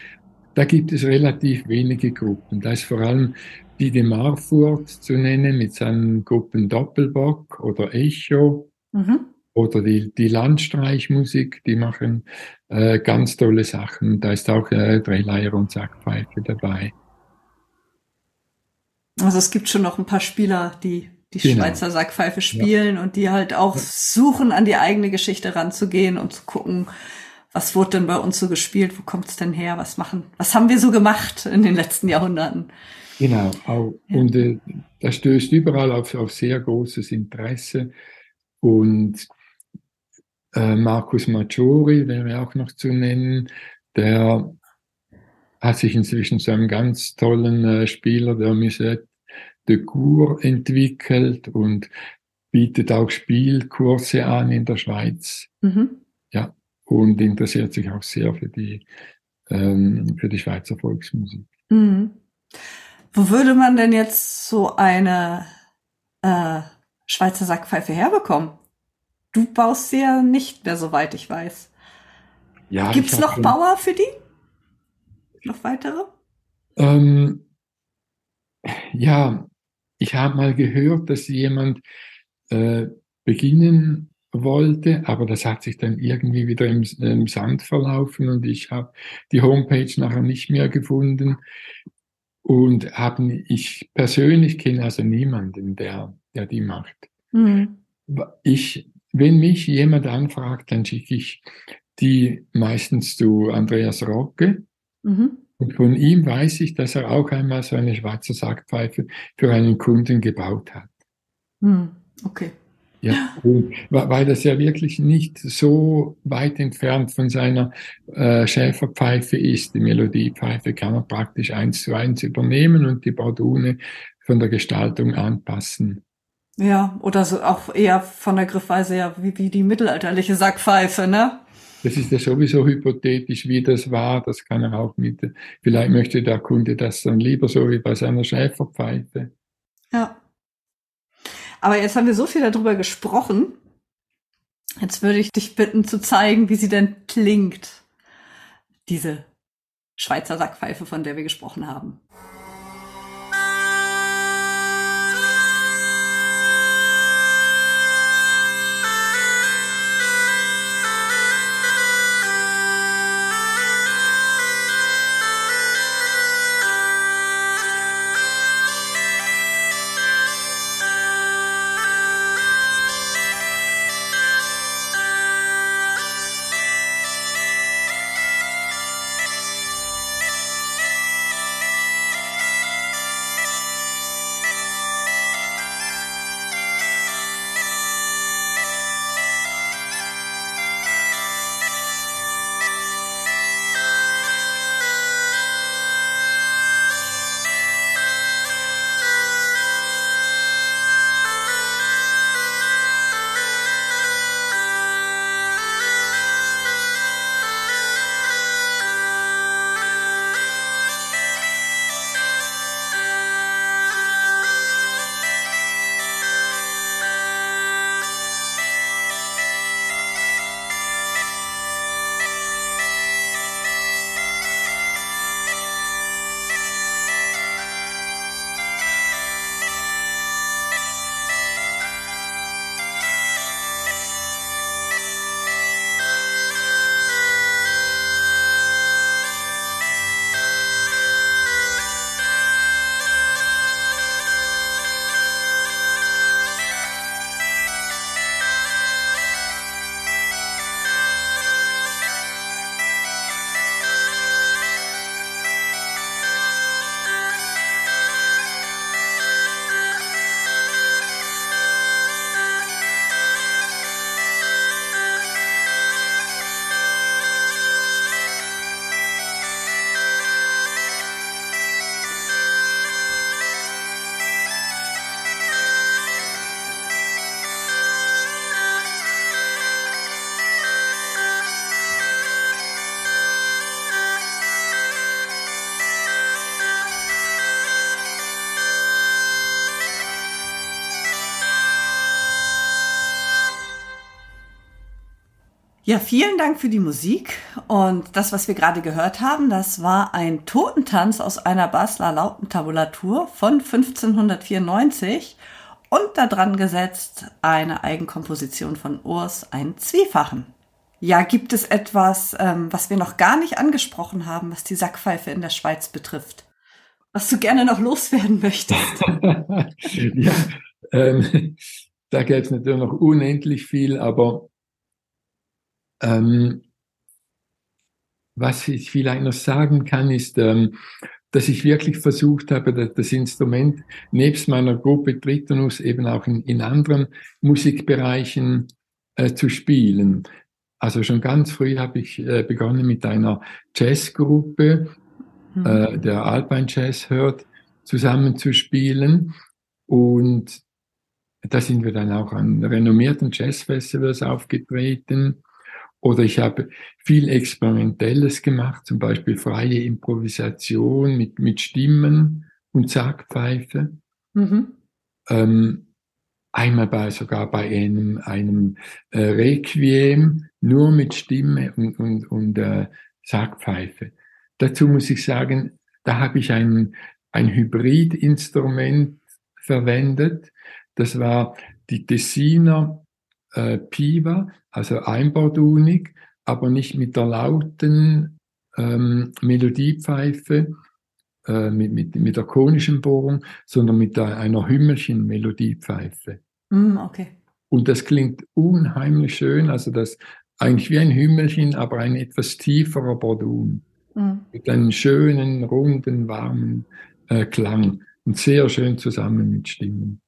Da gibt es relativ wenige Gruppen. Da ist vor allem die de Marfurt zu nennen mit seinen Gruppen Doppelbock oder Echo mhm. oder die, die Landstreichmusik, die machen äh, ganz tolle Sachen. Da ist auch äh, Drehleier und Sackpfeife dabei. Also es gibt schon noch ein paar Spieler, die die genau. Schweizer Sackpfeife spielen ja. und die halt auch suchen, an die eigene Geschichte ranzugehen und zu gucken, was wurde denn bei uns so gespielt, wo kommt es denn her, was machen, was haben wir so gemacht in den letzten Jahrhunderten. Genau, und äh, das stößt überall auf, auf sehr großes Interesse und äh, Markus Maggiori wäre auch noch zu nennen, der hat sich inzwischen zu einem ganz tollen äh, Spieler der Musette de Cour entwickelt und bietet auch Spielkurse an in der Schweiz. Mhm. Ja, und interessiert sich auch sehr für die, ähm, für die Schweizer Volksmusik. Mhm. Wo würde man denn jetzt so eine äh, Schweizer Sackpfeife herbekommen? Du baust sie ja nicht mehr, soweit ich weiß. Ja, gibt es noch Bauer für die? Noch weitere? Ähm, ja, ich habe mal gehört, dass jemand äh, beginnen wollte, aber das hat sich dann irgendwie wieder im, im Sand verlaufen und ich habe die Homepage nachher nicht mehr gefunden und hab, ich persönlich kenne also niemanden, der, der die macht. Mhm. Ich, wenn mich jemand anfragt, dann schicke ich die meistens zu Andreas Rocke. Und von ihm weiß ich, dass er auch einmal so eine Schweizer Sackpfeife für einen Kunden gebaut hat. Okay. Ja, weil das ja wirklich nicht so weit entfernt von seiner äh, Schäferpfeife ist. Die Melodiepfeife kann er praktisch eins zu eins übernehmen und die Bordune von der Gestaltung anpassen. Ja, oder so auch eher von der Griffweise her wie, wie die mittelalterliche Sackpfeife, ne? Das ist ja sowieso hypothetisch, wie das war. Das kann er auch mit. Vielleicht möchte der Kunde das dann lieber so wie bei seiner Schäferpfeife. Ja. Aber jetzt haben wir so viel darüber gesprochen. Jetzt würde ich dich bitten zu zeigen, wie sie denn klingt. Diese Schweizer Sackpfeife, von der wir gesprochen haben. Ja, vielen Dank für die Musik. Und das, was wir gerade gehört haben, das war ein Totentanz aus einer Basler Lautentabulatur von fünfzehnhundertvierundneunzig und daran gesetzt eine Eigenkomposition von Urs, ein Zwiefachen. Ja, gibt es etwas, ähm, was wir noch gar nicht angesprochen haben, was die Sackpfeife in der Schweiz betrifft, was du gerne noch loswerden möchtest? Ja, ähm, da gäbe es natürlich noch unendlich viel, aber Ähm, was ich vielleicht noch sagen kann, ist, ähm, dass ich wirklich versucht habe, das Instrument nebst meiner Gruppe Tritonus eben auch in, in anderen Musikbereichen äh, zu spielen. Also schon ganz früh habe ich äh, begonnen mit einer Jazzgruppe, mhm. äh, der Alpine Jazz Herd, zusammen zu spielen. Und da sind wir dann auch an renommierten Jazzfestivals aufgetreten. Oder ich habe viel Experimentelles gemacht, zum Beispiel freie Improvisation mit, mit Stimmen und Sackpfeife. Mhm. Ähm, einmal bei, sogar bei einem, einem äh, Requiem, nur mit Stimme und, und, und äh, Sackpfeife. Dazu muss ich sagen, da habe ich ein, ein Hybridinstrument verwendet. Das war die Tessiner äh, Piva, also einbordunig, aber nicht mit der lauten ähm, Melodiepfeife, äh, mit, mit, mit der konischen Bohrung, sondern mit der, einer Hümmelchen-Melodiepfeife. Mm, okay. Und das klingt unheimlich schön, also das eigentlich wie ein Hümmelchen, aber ein etwas tieferer Bordun. Mm. Mit einem schönen, runden, warmen äh, Klang und sehr schön zusammen mit Stimmen.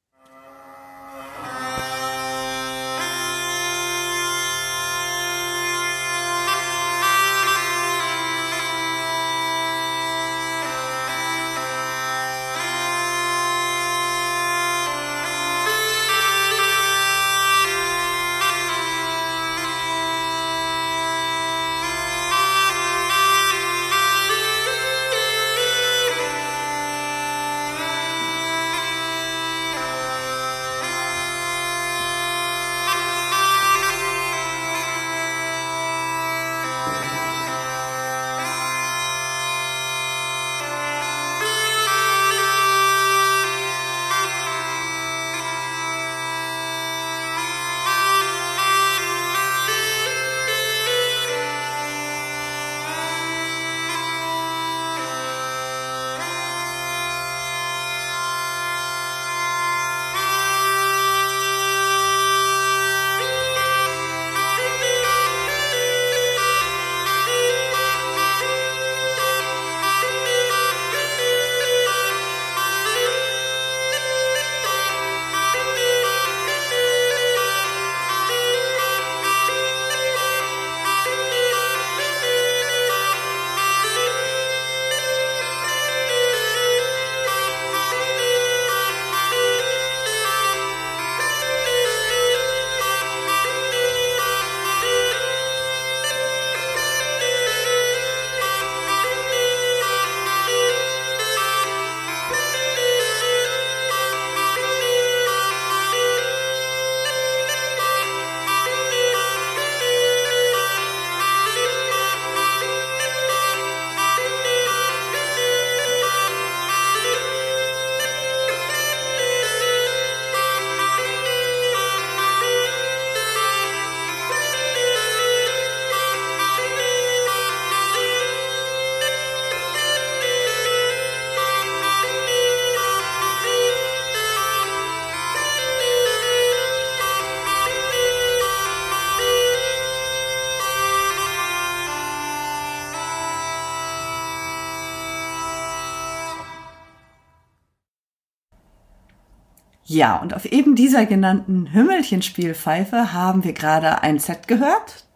Ja, und auf eben dieser genannten Hümmelchenspielpfeife haben wir gerade ein Set gehört,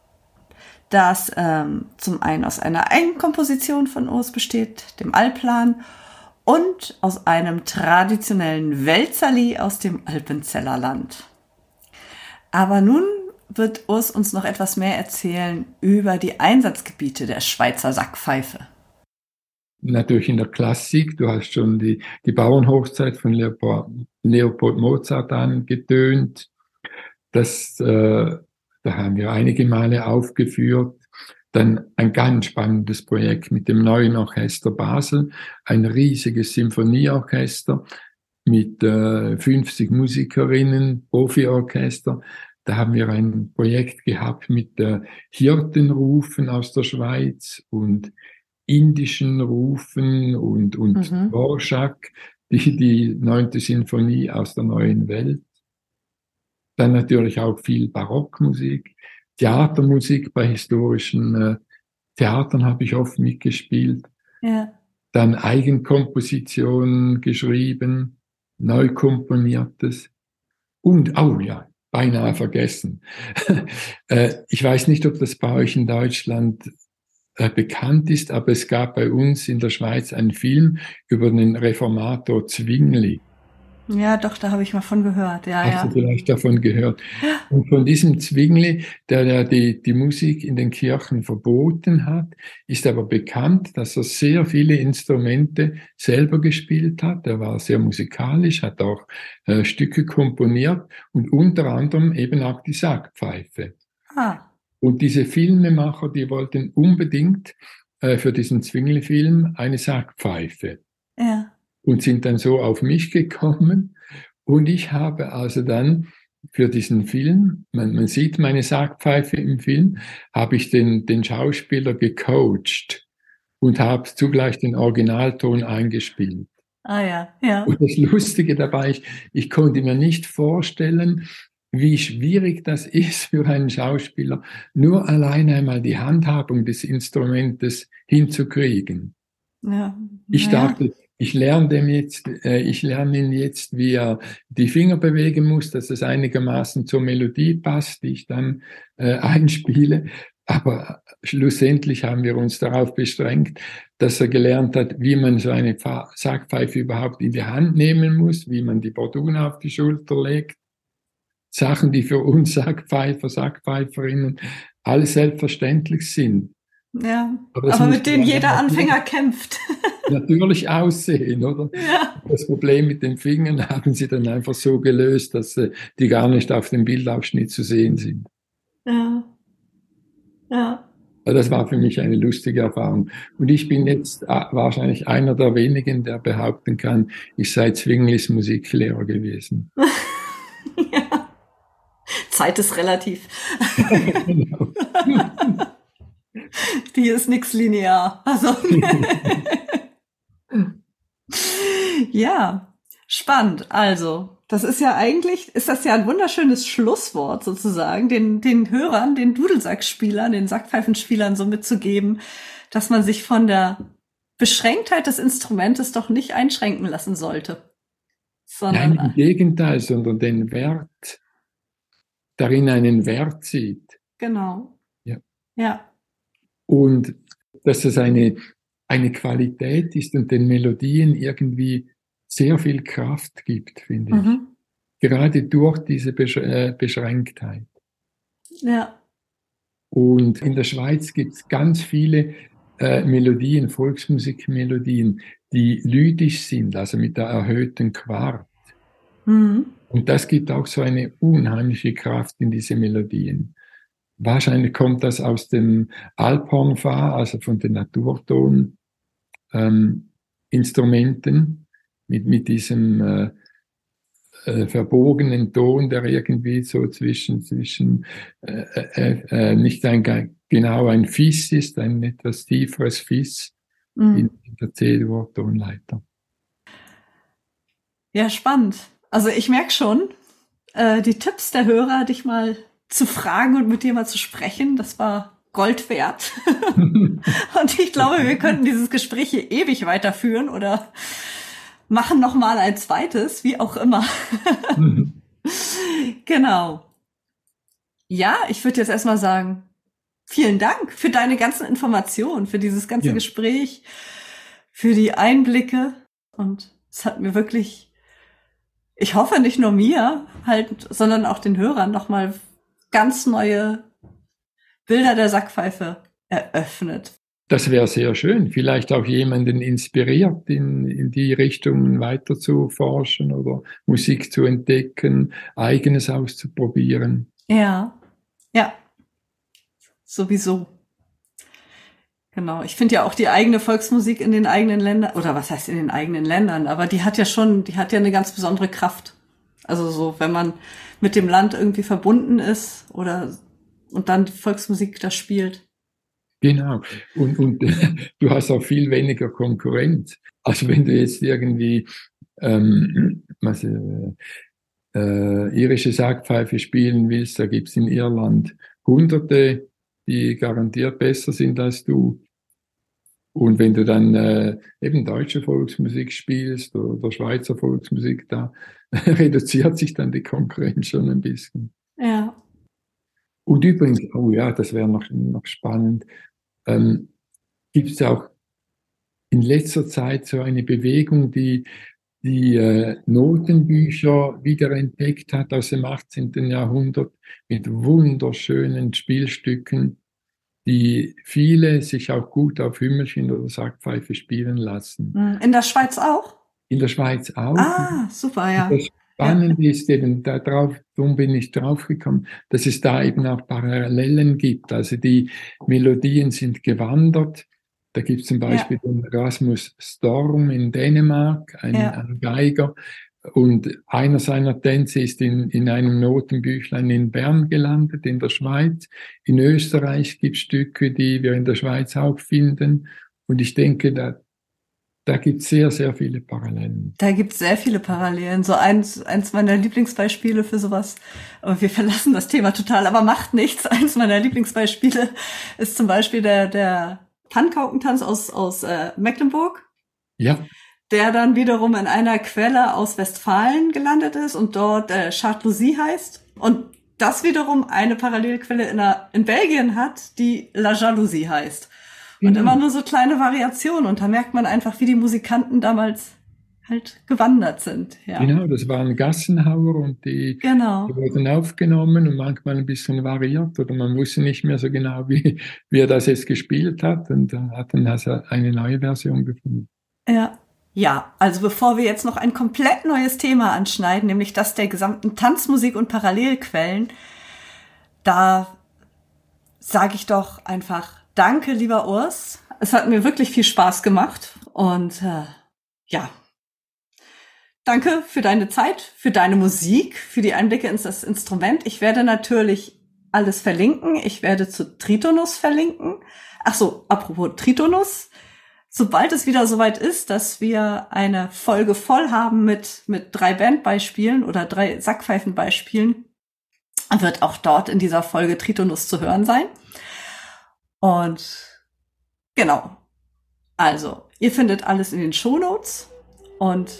das ähm, zum einen aus einer Eigenkomposition von Urs besteht, dem Alplan, und aus einem traditionellen Wälzerli aus dem Alpenzellerland. Aber nun wird Urs uns noch etwas mehr erzählen über die Einsatzgebiete der Schweizer Sackpfeife. Natürlich in der Klassik, du hast schon die, die Bauernhochzeit von Leopold, Leopold Mozart angetönt. Das, äh, da haben wir einige Male aufgeführt. Dann ein ganz spannendes Projekt mit dem Neuen Orchester Basel, ein riesiges Symphonieorchester mit äh, fünfzig Musikerinnen, Profiorchester. Da haben wir ein Projekt gehabt mit äh, Hirtenrufen aus der Schweiz und indischen Rufen und und mhm. Dvorak, die die neunte Sinfonie aus der neuen Welt. Dann natürlich auch viel Barockmusik, Theatermusik bei historischen äh, Theatern habe ich oft mitgespielt. Ja. Dann Eigenkompositionen geschrieben, neu komponiertes und oh ja, beinahe vergessen. äh, ich weiß nicht, ob das bei euch in Deutschland bekannt ist, aber es gab bei uns in der Schweiz einen Film über den Reformator Zwingli. Ja, doch, da habe ich mal von gehört. Ja, hast ja. du vielleicht davon gehört? Und von diesem Zwingli, der ja die, die Musik in den Kirchen verboten hat, ist aber bekannt, dass er sehr viele Instrumente selber gespielt hat. Er war sehr musikalisch, hat auch äh, Stücke komponiert und unter anderem eben auch die Sackpfeife. Ah. Und diese Filmemacher, die wollten unbedingt äh, für diesen Zwingli-Film eine Sackpfeife. Ja. Und sind dann so auf mich gekommen. Und ich habe also dann für diesen Film, man, man sieht meine Sackpfeife im Film, habe ich den, den Schauspieler gecoacht und habe zugleich den Originalton eingespielt. Ah ja, ja. Und das Lustige dabei, ich, ich konnte mir nicht vorstellen, wie schwierig das ist für einen Schauspieler, nur alleine einmal die Handhabung des Instrumentes hinzukriegen. Ja, ich ja. dachte, ich lerne dem jetzt, äh, ich lerne ihn jetzt, wie er die Finger bewegen muss, dass es einigermaßen zur Melodie passt, die ich dann äh, einspiele. Aber schlussendlich haben wir uns darauf bestrengt, dass er gelernt hat, wie man so eine Pf- Sackpfeife überhaupt in die Hand nehmen muss, wie man die Borduna auf die Schulter legt. Sachen, die für uns Sackpfeifer, Sackpfeiferinnen alles selbstverständlich sind. Ja, aber, aber mit denen jeder Anfänger kämpft. Natürlich aussehen, oder? Ja. Das Problem mit den Fingern haben sie dann einfach so gelöst, dass äh, die gar nicht auf dem Bildausschnitt zu sehen sind. Ja, ja. Also das war für mich eine lustige Erfahrung. Und ich bin jetzt äh, wahrscheinlich einer der wenigen, der behaupten kann, ich sei Zwinglis Musiklehrer gewesen. Ja. Zeit ist relativ. Genau. Die ist nichts linear. Also ja, spannend. Also, das ist ja eigentlich, ist das ja ein wunderschönes Schlusswort sozusagen, den, den Hörern, den Dudelsackspielern, den Sackpfeifenspielern so mitzugeben, dass man sich von der Beschränktheit des Instrumentes doch nicht einschränken lassen sollte. Sondern Nein, im Gegenteil, sondern den Wert darin einen Wert sieht. Genau. Ja. ja. Und dass es eine, eine Qualität ist und den Melodien irgendwie sehr viel Kraft gibt, finde mhm. ich. Gerade durch diese Besch- äh, Beschränktheit. Ja. Und in der Schweiz gibt es ganz viele äh, Melodien, Volksmusikmelodien, die lydisch sind, also mit der erhöhten Quart. Mhm. Und das gibt auch so eine unheimliche Kraft in diese Melodien. Wahrscheinlich kommt das aus dem Alphornfahr, also von den Naturton, ähm, Instrumenten mit, mit diesem äh, äh, verbogenen Ton, der irgendwie so zwischen, zwischen äh, äh, äh, nicht ein, genau ein Fis ist, ein etwas tieferes Fis mhm. in, in der C-Dur-Tonleiter. Ja, spannend. Also ich merke schon, äh, die Tipps der Hörer, dich mal zu fragen und mit dir mal zu sprechen, das war Gold wert. Und ich glaube, wir könnten dieses Gespräch hier ewig weiterführen oder machen nochmal ein zweites, wie auch immer. Mhm. Genau. Ja, ich würde jetzt erstmal sagen, vielen Dank für deine ganzen Informationen, für dieses ganze ja. Gespräch, für die Einblicke. Und es hat mir wirklich, ich hoffe nicht nur mir, halt, sondern auch den Hörern nochmal ganz neue Bilder der Sackpfeife eröffnet. Das wäre sehr schön. Vielleicht auch jemanden inspiriert, in, in die Richtung weiter zu forschen oder Musik zu entdecken, Eigenes auszuprobieren. Ja, ja, sowieso. Genau. Ich finde ja auch die eigene Volksmusik in den eigenen Ländern, oder was heißt in den eigenen Ländern, aber die hat ja schon, die hat ja eine ganz besondere Kraft. Also so, wenn man mit dem Land irgendwie verbunden ist oder und dann die Volksmusik da spielt. Genau. Und, und du hast auch viel weniger Konkurrenz. Also wenn du jetzt irgendwie ähm, was, äh, äh, irische Sackpfeife spielen willst, da gibt's in Irland Hunderte, die garantiert besser sind als du. Und wenn du dann äh, eben deutsche Volksmusik spielst oder Schweizer Volksmusik, da reduziert sich dann die Konkurrenz schon ein bisschen. Ja. Und übrigens, oh ja, das wäre noch, noch spannend, ähm, gibt es auch in letzter Zeit so eine Bewegung, die die äh, Notenbücher wiederentdeckt hat aus dem achtzehnten Jahrhundert mit wunderschönen Spielstücken, die viele sich auch gut auf Hümmelchen oder Sackpfeife spielen lassen. In der Schweiz auch? In der Schweiz auch. Ah, super, ja. Spannend ist eben, darauf, darum bin ich draufgekommen, dass es da eben auch Parallelen gibt. Also die Melodien sind gewandert. Da gibt es zum Beispiel ja. den Rasmus Storm in Dänemark, einen, ja. einen Geiger. Und einer seiner Tänze ist in, in einem Notenbüchlein in Bern gelandet, in der Schweiz. In Österreich gibt es Stücke, die wir in der Schweiz auch finden. Und ich denke, da Da gibt's sehr, sehr viele Parallelen. Da gibt's sehr viele Parallelen. So eins, eins meiner Lieblingsbeispiele für sowas. Aber wir verlassen das Thema total, aber macht nichts. Eins meiner Lieblingsbeispiele ist zum Beispiel der, der Pankaukentanz aus, aus äh, Mecklenburg. Ja. Der dann wiederum in einer Quelle aus Westfalen gelandet ist und dort äh, La Jalousie heißt. Und das wiederum eine Parallelquelle in, einer, in Belgien hat, die La Jalousie heißt. Und immer nur so kleine Variationen. Und da merkt man einfach, wie die Musikanten damals halt gewandert sind. Ja. Genau, das waren Gassenhauer und die, genau. die wurden aufgenommen und manchmal ein bisschen variiert. Oder man wusste nicht mehr so genau, wie, wie er das jetzt gespielt hat. Und dann hat dann also eine neue Version gefunden. Ja. Ja, also bevor wir jetzt noch ein komplett neues Thema anschneiden, nämlich das der gesamten Tanzmusik und Parallelquellen, da sage ich doch einfach... Danke, lieber Urs. Es hat mir wirklich viel Spaß gemacht. Und äh, ja, danke für deine Zeit, für deine Musik, für die Einblicke ins das Instrument. Ich werde natürlich alles verlinken. Ich werde zu Tritonus verlinken. Ach so, apropos Tritonus. Sobald es wieder soweit ist, dass wir eine Folge voll haben mit mit drei Bandbeispielen oder drei Sackpfeifenbeispielen, wird auch dort in dieser Folge Tritonus zu hören sein. Und genau, also ihr findet alles in den Shownotes und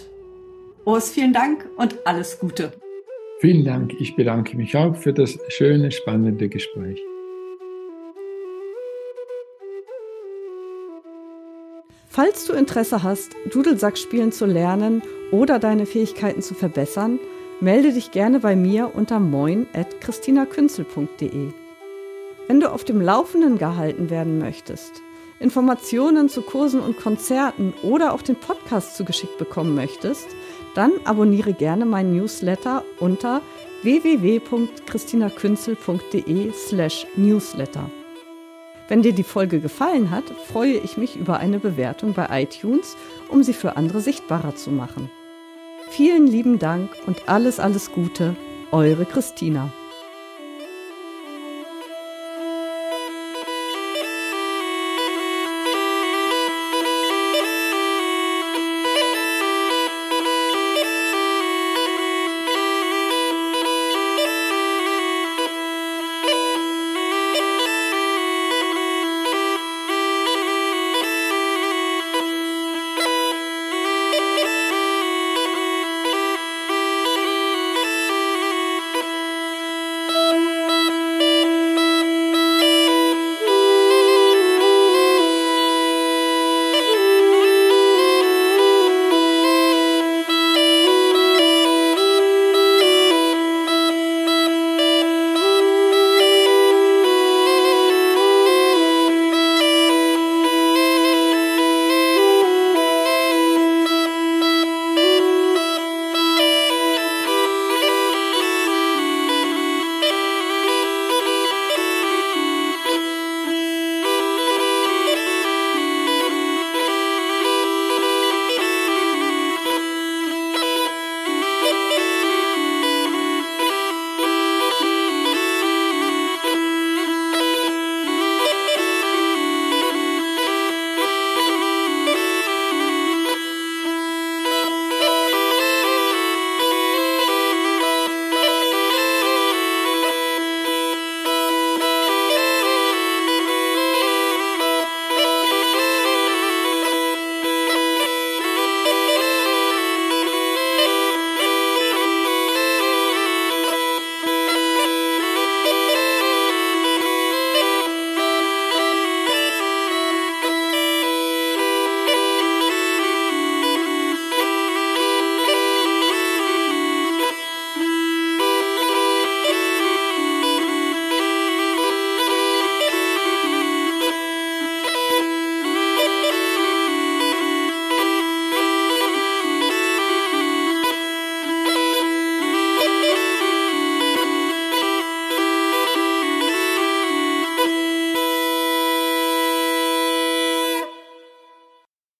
Urs, vielen Dank und alles Gute. Vielen Dank, ich bedanke mich auch für das schöne, spannende Gespräch. Falls du Interesse hast, Dudelsackspielen zu lernen oder deine Fähigkeiten zu verbessern, melde dich gerne bei mir unter moin at kristina kuenzel punkt de. Wenn du auf dem Laufenden gehalten werden möchtest, Informationen zu Kursen und Konzerten oder auch den Podcast zugeschickt bekommen möchtest, dann abonniere gerne meinen Newsletter unter w w w punkt kristina kuenzel punkt de slash newsletter. Wenn dir die Folge gefallen hat, freue ich mich über eine Bewertung bei iTunes, um sie für andere sichtbarer zu machen. Vielen lieben Dank und alles, alles Gute, eure Kristina.